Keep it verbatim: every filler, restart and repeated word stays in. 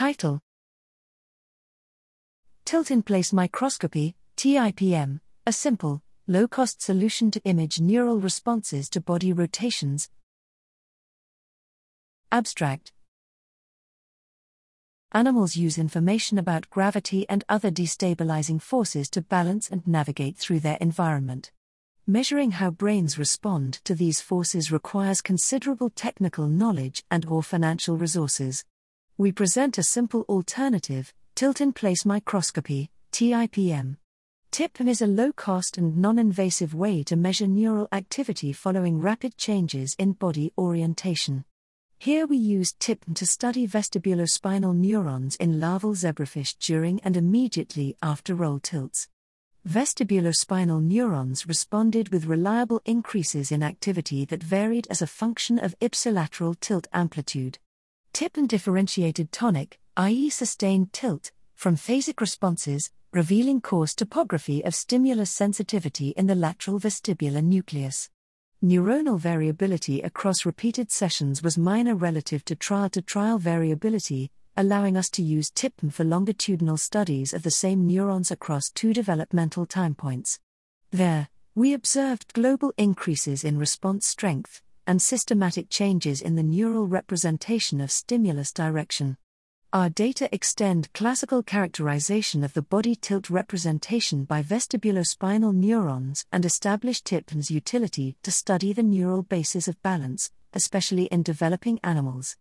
Title: Tilt-in-place microscopy, T I P M, a simple, low-cost solution to image neural responses to body rotations. Abstract: Animals use information about gravity and other destabilizing forces to balance and navigate through their environment. Measuring how brains respond to these forces requires considerable technical knowledge and/or financial resources. We present a simple alternative, tilt-in-place microscopy, T I P M. T I P M is a low-cost and non-invasive way to measure neural activity following rapid changes in body orientation. Here we use T I P M to study vestibulospinal neurons in larval zebrafish during and immediately after roll tilts. Vestibulospinal neurons responded with reliable increases in activity that varied as a function of ipsilateral tilt amplitude. T I P M differentiated tonic, that is sustained tilt, from phasic responses, revealing coarse topography of stimulus sensitivity in the lateral vestibular nucleus. Neuronal variability across repeated sessions was minor relative to trial-to-trial variability, allowing us to use T I P M for longitudinal studies of the same neurons across two developmental time points. There, we observed global increases in response strength and systematic changes in the neural representation of stimulus direction. Our data extend classical characterization of the body tilt representation by vestibulospinal neurons and establish T I P M's utility to study the neural basis of balance, especially in developing animals.